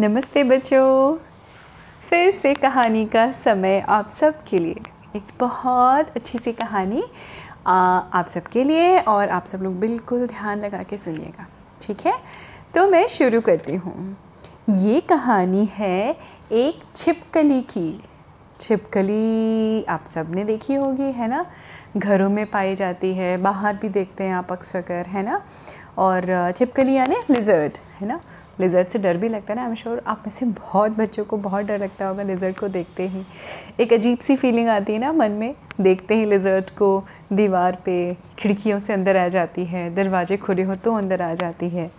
नमस्ते बच्चों, फिर से कहानी का समय आप सब के लिए। एक बहुत अच्छी सी कहानी आप सब के लिए और आप सब लोग बिल्कुल ध्यान लगा के सुनिएगा, ठीक है। तो मैं शुरू करती हूँ। ये कहानी है एक छिपकली की। छिपकली आप सब ने देखी होगी, है ना। घरों में पाई जाती है, बाहर भी देखते हैं आप अक्सर, है ना। और छिपकली यानी लिजर्ड, है ना। लिजर्ड से डर भी लगता है ना। आई एम श्योर आप में से बहुत बच्चों को बहुत डर लगता होगा लिजर्ड को देखते ही। एक अजीब सी फीलिंग आती है ना मन में, देखते ही लिजर्ड को दीवार पे, खिड़कियों से अंदर आ जाती है, दरवाजे खुले हो तो अंदर आ जाती है।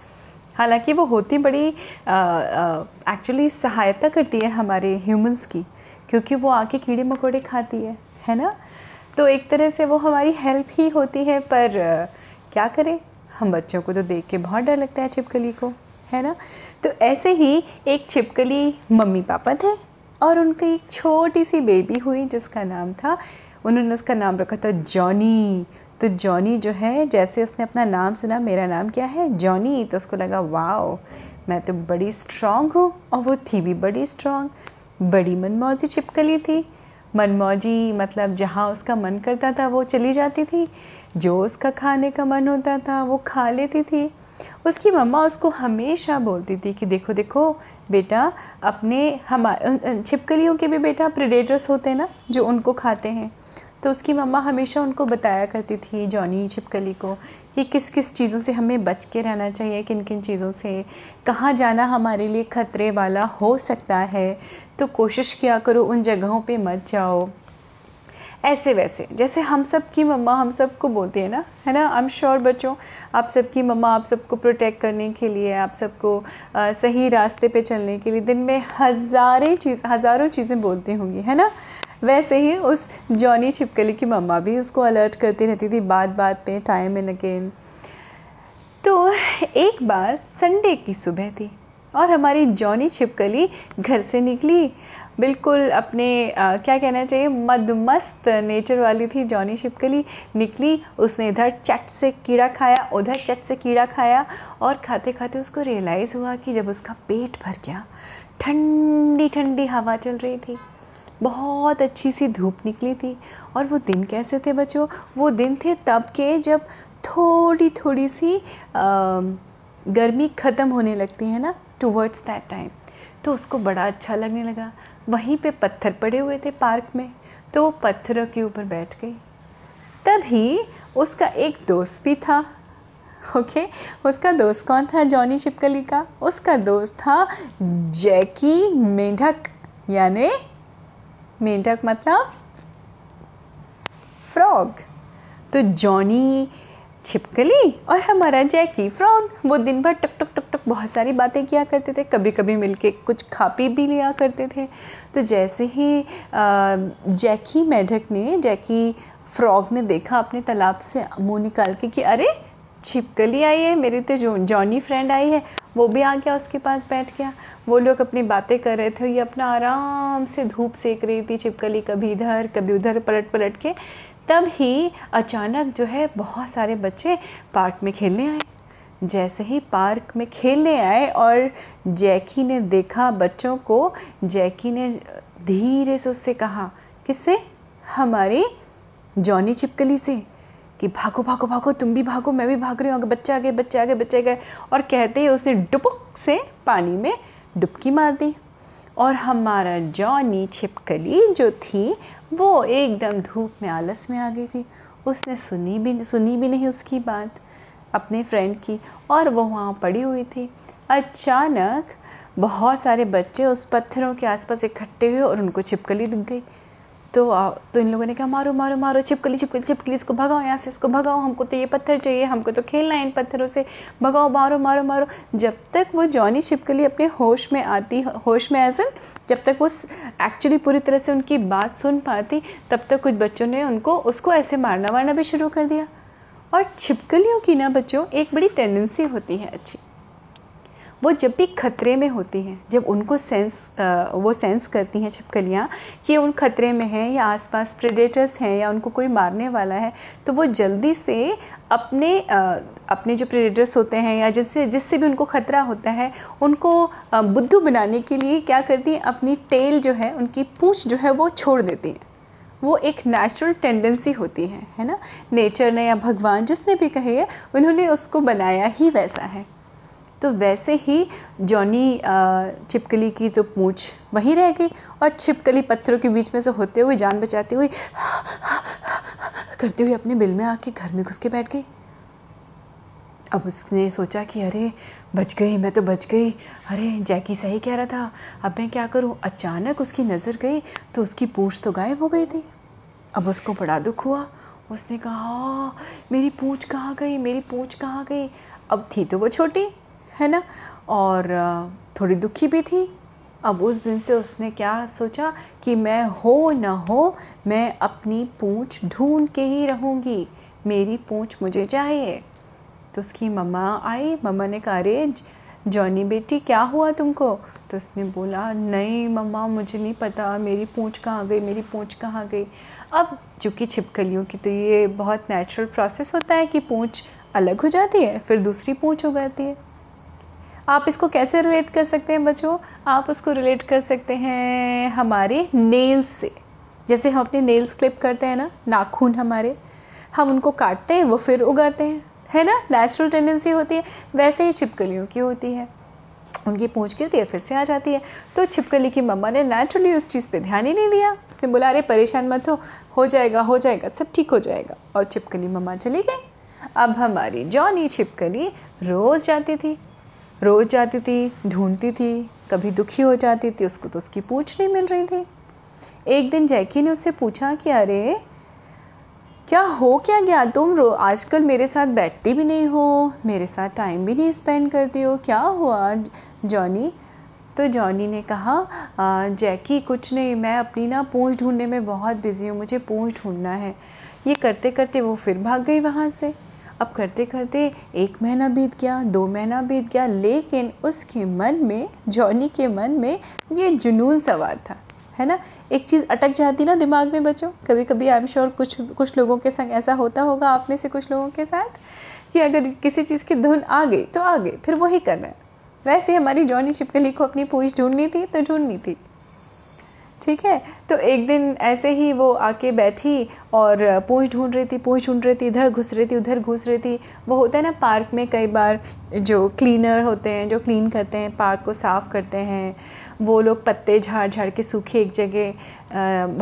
हालांकि वो होती बड़ी एक्चुअली सहायता करती है हमारे ह्यूमंस की, क्योंकि वो आके कीड़े मकोड़े खाती है ना। तो एक तरह से वो हमारी हेल्प ही होती है, पर क्या करें, हम बच्चों को तो देख के बहुत डर लगता है छिपकली को, है ना। तो ऐसे ही एक छिपकली मम्मी पापा थे और उनकी एक छोटी सी बेबी हुई जिसका नाम था, उन्होंने उसका नाम रखा था जॉनी। तो जॉनी जो है, जैसे उसने अपना नाम सुना, मेरा नाम क्या है, जॉनी, तो उसको लगा वाओ मैं तो बड़ी स्ट्रॉन्ग हूँ। और वो थी भी बड़ी स्ट्रॉन्ग, बड़ी मनमौजी छिपकली थी। मनमौजी मतलब जहाँ उसका मन करता था वो चली जाती थी, जो उसका खाने का मन होता था वो खा लेती थी। उसकी मम्मा उसको हमेशा बोलती थी कि देखो देखो बेटा, अपने हमारे छिपकलियों के भी बेटा प्रेडेटर्स होते हैं ना, जो उनको खाते हैं। तो उसकी मम्मा हमेशा उनको बताया करती थी, जॉनी छिपकली को, कि किस किस चीज़ों से हमें बच के रहना चाहिए, किन किन चीज़ों से, कहाँ जाना हमारे लिए खतरे वाला हो सकता है, तो कोशिश किया करो उन जगहों पे मत जाओ। ऐसे वैसे जैसे हम सब की मम्मा हम सब को बोलती है ना, है ना। आई एम श्योर बच्चों, आप सब की मम्मा आप सबको प्रोटेक्ट करने के लिए, आप सबको सही रास्ते पे चलने के लिए दिन में हज़ारों चीज़ें बोलती होंगी, है ना। वैसे ही उस जॉनी छिपकली की मम्मा भी उसको अलर्ट करती रहती थी बात बात पे, टाइम एंड अगेन। तो एक बार संडे की सुबह थी और हमारी जॉनी छिपकली घर से निकली, बिल्कुल अपने क्या कहना चाहिए, मदमस्त नेचर वाली थी जॉनी छिपकली। निकली, उसने इधर चट से कीड़ा खाया, उधर चट से कीड़ा खाया, और खाते खाते उसको रियलाइज़ हुआ कि जब उसका पेट भर गया, ठंडी ठंडी हवा चल रही थी, बहुत अच्छी सी धूप निकली थी। और वो दिन कैसे थे बच्चों, वो दिन थे तब के जब थोड़ी थोड़ी सी गर्मी ख़त्म होने लगती है ना, टुवर्ड्स दैट टाइम। तो उसको बड़ा अच्छा लगने लगा। वहीं पे पत्थर पड़े हुए थे पार्क में, तो वो पत्थरों के ऊपर बैठ गई। तभी उसका एक दोस्त भी था, ओके। उसका दोस्त कौन था जॉनी छिपकली का? उसका दोस्त था जैकी मेंढक, यानी मेंढक मतलब फ्रॉग। तो जॉनी छिपकली और हमारा जैकी फ्रॉग, वो दिन भर टप टप टप टप बहुत सारी बातें किया करते थे, कभी कभी मिलके कुछ खा पी भी लिया करते थे। तो जैसे ही जैकी मेंढक ने, जैकी फ्रॉग ने देखा अपने तालाब से मुंह निकाल के कि अरे छिपकली आई है, मेरी तो जॉनी फ्रेंड आई है, वो भी आ गया उसके पास बैठ गया। वो लोग अपनी बातें कर रहे थे, ये अपना आराम से धूप सेक रही थी छिपकली, कभी इधर कभी उधर पलट पलट के। तब ही अचानक जो है बहुत सारे बच्चे पार्क में खेलने आए। जैसे ही पार्क में खेलने आए और जैकी ने देखा बच्चों को, जैकी ने धीरे से उससे कहा, किससे, हमारी जॉनी छिपकली से, कि भागो भागो भागो, तुम भी भागो, मैं भी भाग रही हूँ, बच्चा आ गए बच्चा आ गए बच्चा आ गए। और कहते ही उसने डुबक से पानी में डुबकी मार दी और हमारा जॉनी छिपकली जो थी वो एकदम धूप में आलस में आ गई थी। उसने सुनी भी नहीं उसकी बात अपने फ्रेंड की, और वो वहाँ पड़ी हुई थी। अचानक बहुत सारे बच्चे उस पत्थरों के आसपास इकट्ठे हुए और उनको छिपकली दिख गई। तो इन लोगों ने कहा मारो मारो मारो, छिपकली छिपकली छिपकली, इसको भगाओ यहाँ से, इसको भगाओ, हमको तो ये पत्थर चाहिए, हमको तो खेलना है इन पत्थरों से, भगाओ, मारो मारो मारो। जब तक वो जॉनी छिपकली अपने होश में आती, होश में ऐसन, जब तक वो एक्चुअली पूरी तरह से उनकी बात सुन पाती, तब तक कुछ बच्चों ने उनको उसको ऐसे मारना वारना भी शुरू कर दिया। और छिपकलियों की ना बच्चों एक बड़ी टेंडेंसी होती है अच्छी, वो जब भी खतरे में होती हैं, जब उनको वो सेंस करती हैं छिपकलियाँ कि उन खतरे में हैं या आसपास प्रेडेटर्स हैं या उनको कोई मारने वाला है, तो वो जल्दी से अपने जो प्रेडेटर्स होते हैं या जिससे भी उनको ख़तरा होता है, उनको बुद्धू बनाने के लिए क्या करती हैं, अपनी टेल जो है, उनकी पूँछ जो है वो छोड़ देती हैं। वो एक नेचुरल टेंडेंसी होती है ना। नेचर ने या भगवान जिसने भी कही है, उन्होंने उसको बनाया ही वैसा है। तो वैसे ही जॉनी छिपकली की तो पूँछ वहीं रह गई और छिपकली पत्थरों के बीच में से होते हुए जान बचाती हुई करती हुई अपने बिल में आके घर में घुस के बैठ गई। अब उसने सोचा कि अरे बच गई, मैं तो बच गई, अरे जैकी सही कह रहा था, अब मैं क्या करूं। अचानक उसकी नज़र गई तो उसकी पूँछ तो गायब हो गई थी। अब उसको बड़ा दुख हुआ। उसने कहा मेरी पूँछ कहाँ गई, मेरी पूँछ कहाँ गई। अब थी तो वो छोटी, है ना, और थोड़ी दुखी भी थी। अब उस दिन से उसने क्या सोचा कि मैं हो ना हो, मैं अपनी पूँछ ढूंढ के ही रहूँगी, मेरी पूँछ मुझे चाहिए। तो उसकी मम्मा आई। मम्मा ने कहा अरे जॉनी बेटी क्या हुआ तुमको। तो उसने बोला नहीं मम्मा मुझे नहीं पता, मेरी पूँछ कहाँ गई, मेरी पूँछ कहाँ गई। अब चूँकि छिपकलियों की तो ये बहुत नेचुरल प्रोसेस होता है कि पूँछ अलग हो जाती है फिर दूसरी पूँछ हो जाती है। आप इसको कैसे रिलेट कर सकते हैं बच्चों? आप उसको रिलेट कर सकते हैं हमारे नेल्स से। जैसे हम अपने नेल्स क्लिप करते हैं ना, नाखून हमारे, हम उनको काटते हैं वो फिर उगाते हैं, है ना, नेचुरल टेंडेंसी होती है। वैसे ही छिपकलियों की होती है, उनकी पूँछ गिरती है फिर से आ जाती है। तो छिपकली की मम्मा ने नेचुरली उस चीज़ पे ध्यान ही नहीं दिया। उसने बोला अरे परेशान मत हो जाएगा, हो जाएगा, सब ठीक हो जाएगा। और छिपकली मम्मा चली गई। अब हमारी जॉनी छिपकली रोज़ जाती थी, ढूंढती थी, कभी दुखी हो जाती थी, उसको तो उसकी पूँछ नहीं मिल रही थी। एक दिन जैकी ने उससे पूछा कि अरे क्या हो क्या गया, तुम आजकल मेरे साथ बैठती भी नहीं हो, मेरे साथ टाइम भी नहीं स्पेंड करती हो, क्या हुआ जॉनी? तो जॉनी ने कहा जैकी कुछ नहीं, मैं अपनी ना पूँछ ढूंढने में बहुत बिज़ी हूँ, मुझे पूँछ ढूंढना है। ये करते करते वो फिर भाग गई वहाँ से। अब करते करते 1 महीना बीत गया, 2 महीना बीत गया, लेकिन उसके मन में, जॉनी के मन में ये जुनून सवार था, है ना। एक चीज़ अटक जाती ना दिमाग में बच्चों, कभी कभी आई एम श्योर कुछ लोगों के संग ऐसा होता होगा, आप में से कुछ लोगों के साथ, कि अगर किसी चीज़ की धुन आ गई तो आ गई, फिर वही करना है। वैसे हमारी जॉनी छिपकली को अपनी पूँछ ढूंढनी थी तो ढूंढनी थी, ठीक है। तो एक दिन ऐसे ही वो आके बैठी और पूँछ ढूंढ रही थी, इधर घुस रही थी। वो होता है ना पार्क में कई बार जो क्लीनर होते हैं, जो क्लीन करते हैं, पार्क को साफ़ करते हैं, वो लोग पत्ते झाड़ के सूखे एक जगह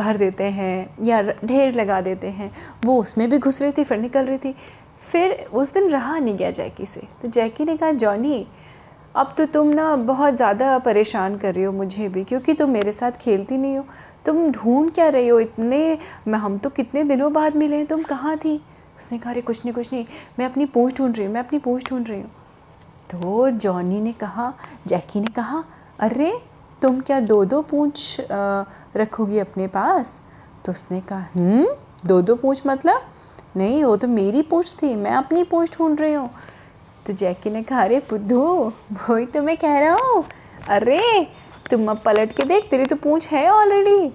भर देते हैं या ढेर लगा देते हैं। वो उसमें भी घुस रही थी, फिर निकल रही थी। फिर उस दिन रहा नहीं गया जैकी से। तो जैकी ने कहा जॉनी अब तो तुम ना बहुत ज़्यादा परेशान कर रही हो मुझे भी, क्योंकि तुम मेरे साथ खेलती नहीं हो। तुम ढूंढ क्या रही हो इतने, हम तो कितने दिनों बाद मिले हैं, तुम कहाँ थी? उसने कहा अरे कुछ नहीं, मैं अपनी पूँछ ढूंढ रही हूँ। तो जैकी ने कहा अरे तुम क्या 2 पूँछ रखोगी अपने पास? तो उसने कहा 2 पूँछ मतलब? नहीं, वो तो मेरी पूँछ थी, मैं अपनी पूँछ ढूंढ रही हूँ। तो जैकी ने कहा अरे बुद्धू वही तो मैं कह रहा हूँ, अरे तुम अब पलट के देख, तेरी तो पूँछ है ऑलरेडी,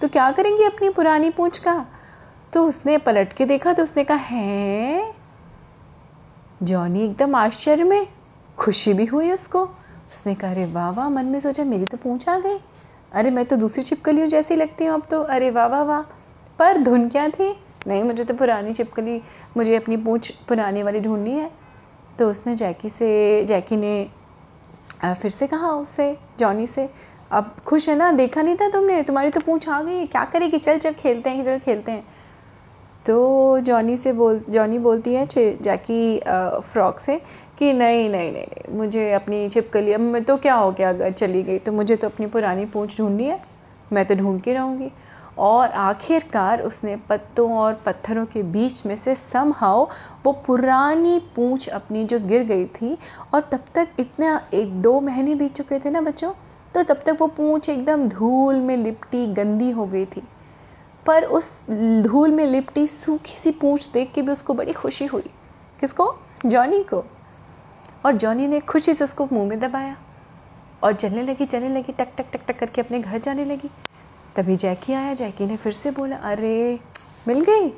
तो क्या करेंगी अपनी पुरानी पूँछ का? तो उसने पलट के देखा तो उसने कहा है। जॉनी एकदम आश्चर्य में, खुशी भी हुई उसको। उसने कहा अरे वाह वाह, मन में सोचा मेरी तो पूँछ आ गई, अरे मैं तो दूसरी छिपकलियों जैसी लगती हूँ अब तो, अरे वाह वाह वाह। पर धुन क्या थी, नहीं मुझे तो मुझे अपनी पूँछ पुरानी वाली ढूंढनी है। तो उसने जैकी ने फिर से कहा उससे, जॉनी से, अब खुश है ना, देखा नहीं था तुमने, तुम्हारी तो पूँछ आ गई, क्या करेगी, चल खेलते हैं। तो जॉनी बोलती है जैकी फ्रॉक से कि नहीं, मुझे अपनी छिपकली, अब मैं तो क्या हो गया अगर चली गई, तो मुझे तो अपनी पुरानी पूँछ ढूंढनी है, मैं तो ढूंढ के रहूँगी। और आखिरकार उसने पत्तों और पत्थरों के बीच में से समहाउ वो पुरानी पूँछ अपनी जो गिर गई थी, और तब तक इतना 1-2 महीने बीत चुके थे ना बच्चों, तो तब तक वो पूँछ एकदम धूल में लिपटी गंदी हो गई थी। पर उस धूल में लिपटी सूखी सी पूँछ देख के भी उसको बड़ी खुशी हुई। किसको? जॉनी को। और जॉनी ने खुशी से उसको मुंह में दबाया और चलने लगी टक टक टक टक करके अपने घर जाने लगी। तभी जैकी आया। जैकी ने फिर से बोला, अरे मिल गई,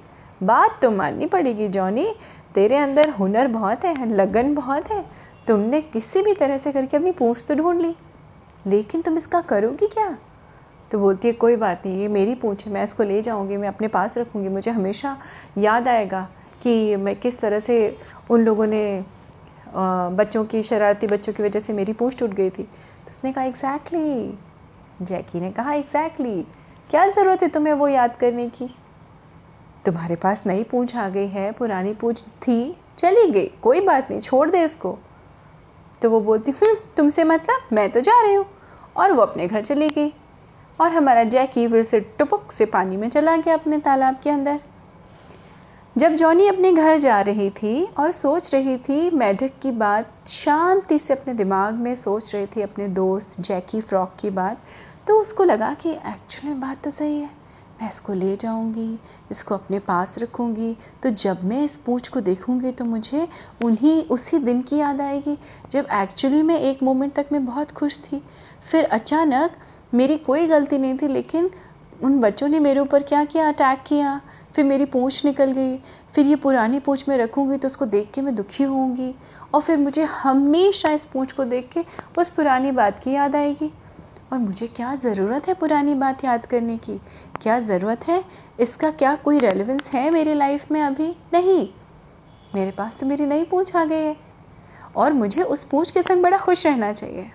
बात तो माननी पड़ेगी जॉनी, तेरे अंदर हुनर बहुत है, लगन बहुत है, तुमने किसी भी तरह से करके अपनी पूंछ तो ढूंढ ली, लेकिन तुम इसका करोगी क्या? तो बोलती है, कोई बात नहीं, ये मेरी पूंछ है, मैं इसको ले जाऊंगी, मैं अपने पास रखूंगी, मुझे हमेशा याद आएगा कि मैं किस तरह से उन लोगों ने शरारती बच्चों की वजह से मेरी पूंछ टूट गई थी। तो उसने कहा एग्जैक्टली। जैकी ने कहा एग्जैक्टली, क्या ज़रूरत है तुम्हें वो याद करने की, तुम्हारे पास नई पूंछ आ गई है, पुरानी पूंछ थी चली गई, कोई बात नहीं, छोड़ दे इसको। तो वो बोलती, तुमसे मतलब, मैं तो जा रही हूँ, और वो अपने घर चली गई। और हमारा जैकी फिर से टुपक से पानी में चला गया अपने तालाब के अंदर। जब जॉनी अपने घर जा रही थी और सोच रही थी मैजिक की बात, शांति से अपने दिमाग में सोच रही थी अपने दोस्त जैकी फ्रॉक की बात, तो उसको लगा कि एक्चुअली बात तो सही है, मैं इसको ले जाऊंगी, इसको अपने पास रखूंगी, तो जब मैं इस पूंछ को देखूंगी तो मुझे उसी दिन की याद आएगी जब एक्चुअली में एक मोमेंट तक मैं बहुत खुश थी, फिर अचानक मेरी कोई गलती नहीं थी, लेकिन उन बच्चों ने मेरे ऊपर क्या किया, अटैक किया, फिर मेरी पूंछ निकल गई, फिर ये पुरानी पूंछ मैं रखूँगी तो उसको देख के मैं दुखी होऊंगी, और फिर मुझे हमेशा इस पूंछ को देख के उस पुरानी बात की याद आएगी, और मुझे क्या ज़रूरत है पुरानी बात याद करने की, क्या ज़रूरत है, इसका क्या कोई रेलेवेंस है मेरी लाइफ में? अभी नहीं, मेरे पास तो मेरी नई पूंछ आ गई है और मुझे उस पूंछ के संग बड़ा खुश रहना चाहिए।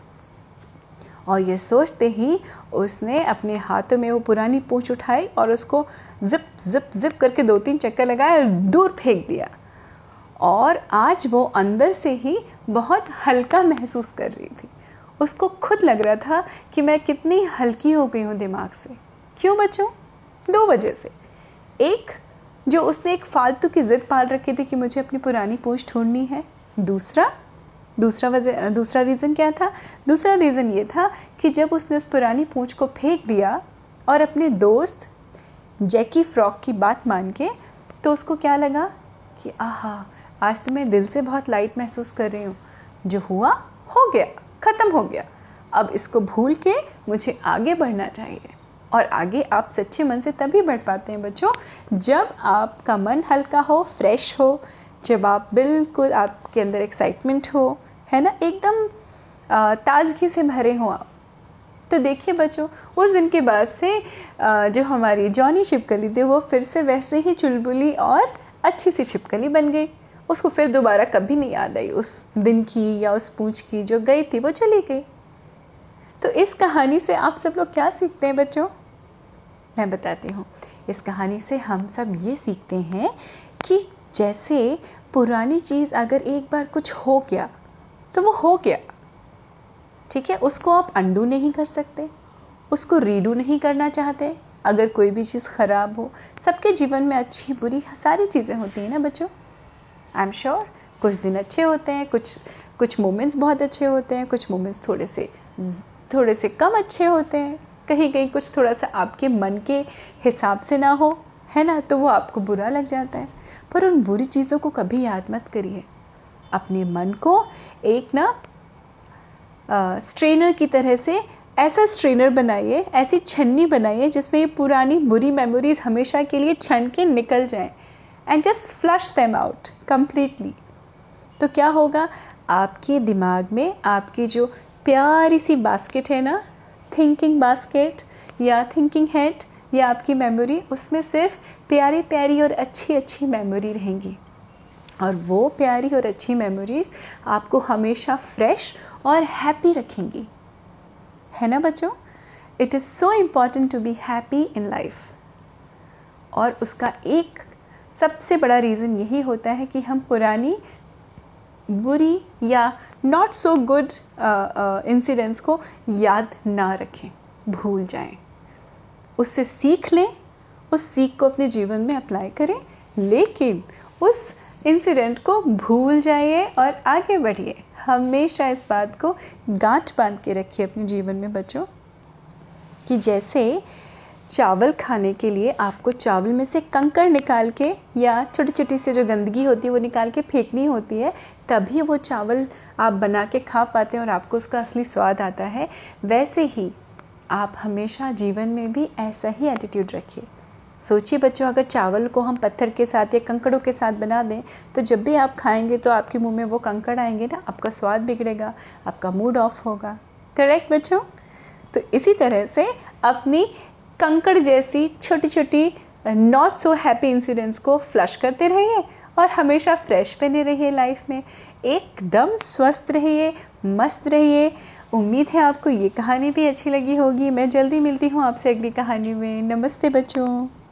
और ये सोचते ही उसने अपने हाथों में वो पुरानी पूंछ उठाई और उसको ज़िप ज़िप ज़िप करके 2-3 चक्कर लगाए और दूर फेंक दिया। और आज वो अंदर से ही बहुत हल्का महसूस कर रही थी, उसको खुद लग रहा था कि मैं कितनी हल्की हो गई हूँ दिमाग से। क्यों बच्चों? 2 वजह से। एक, जो उसने एक फालतू की ज़िद पाल रखी थी कि मुझे अपनी पुरानी पूंछ ढूंढनी है। दूसरा रीज़न क्या था? दूसरा रीज़न ये था कि जब उसने उस पुरानी पूंछ को फेंक दिया और अपने दोस्त जैकी फ्रॉक की बात मान के, तो उसको क्या लगा कि आहा, आज तो मैं दिल से बहुत लाइट महसूस कर रही हूँ, जो हुआ हो गया, ख़त्म हो गया, अब इसको भूल के मुझे आगे बढ़ना चाहिए। और आगे आप सच्चे मन से तभी बढ़ पाते हैं बच्चों जब आपका मन हल्का हो, फ्रेश हो, जब आप बिल्कुल, आपके अंदर एक्साइटमेंट हो, है ना, एकदम ताजगी से भरे हो आप। तो देखिए बच्चों, उस दिन के बाद से जो हमारी जॉनी छिपकली थी वो फिर से वैसे ही चुलबुली और अच्छी सी छिपकली बन गई। उसको फिर दोबारा कभी नहीं याद आई उस दिन की या उस पूंछ की जो गई थी, वो चली गई। तो इस कहानी से आप सब लोग क्या सीखते हैं बच्चों? मैं बताती हूँ। इस कहानी से हम सब ये सीखते हैं कि जैसे पुरानी चीज़ अगर एक बार कुछ हो गया तो वो हो गया, ठीक है, उसको आप अंडू नहीं कर सकते, उसको रीडू नहीं करना चाहते। अगर कोई भी चीज़ ख़राब हो, सबके जीवन में अच्छी बुरी सारी चीज़ें होती हैं ना बच्चों। आई एम श्योर कुछ दिन अच्छे होते हैं, कुछ मोमेंट्स बहुत अच्छे होते हैं, कुछ मोमेंट्स थोड़े से कम अच्छे होते हैं, कहीं कहीं कुछ थोड़ा सा आपके मन के हिसाब से ना हो, है ना, तो वो आपको बुरा लग जाता है। पर उन बुरी चीज़ों को कभी याद मत करिए, अपने मन को एक ना स्ट्रेनर की तरह से ऐसा स्ट्रेनर बनाइए, ऐसी छन्नी बनाइए जिसमें ये पुरानी बुरी मेमोरीज़ हमेशा के लिए छन के निकल जाएं, and just flush them out completely. तो क्या होगा, आपके दिमाग में आपकी जो प्यारी सी बास्केट है ना, थिंकिंग बास्केट या थिंकिंग हेड या आपकी मेमोरी, उसमें सिर्फ प्यारी प्यारी और अच्छी अच्छी मेमोरी रहेंगी, और वो प्यारी और अच्छी मेमोरीज़ आपको हमेशा फ्रेश और हैप्पी रखेंगी, है ना बच्चों। It is so important to be happy in life, और उसका एक सबसे बड़ा रीज़न यही होता है कि हम पुरानी बुरी या नॉट सो गुड इंसिडेंट्स को याद ना रखें, भूल जाएं, उससे सीख लें, उस सीख को अपने जीवन में अप्लाई करें, लेकिन उस इंसिडेंट को भूल जाइए और आगे बढ़िए। हमेशा इस बात को गांठ बांध के रखिए अपने जीवन में बच्चों, कि जैसे चावल खाने के लिए आपको चावल में से कंकड़ निकाल के या छोटी छोटी सी जो गंदगी होती है वो निकाल के फेंकनी होती है, तभी वो चावल आप बना के खा पाते हैं और आपको उसका असली स्वाद आता है। वैसे ही आप हमेशा जीवन में भी ऐसा ही एटीट्यूड रखिए। सोचिए बच्चों, अगर चावल को हम पत्थर के साथ या कंकड़ों के साथ बना दें तो जब भी आप खाएंगे तो आपके मुंह में वो कंकड़ आएंगे ना, आपका स्वाद बिगड़ेगा, आपका मूड ऑफ होगा। करेक्ट बच्चों? तो इसी तरह से अपनी कंकड़ जैसी छोटी छोटी नॉट सो हैप्पी इंसिडेंट्स को फ्लश करते रहिए और हमेशा फ्रेश बने रहिए लाइफ में, एकदम स्वस्थ रहिए, मस्त रहिए। उम्मीद है आपको ये कहानी भी अच्छी लगी होगी। मैं जल्दी मिलती हूँ आपसे अगली कहानी में। नमस्ते बच्चों।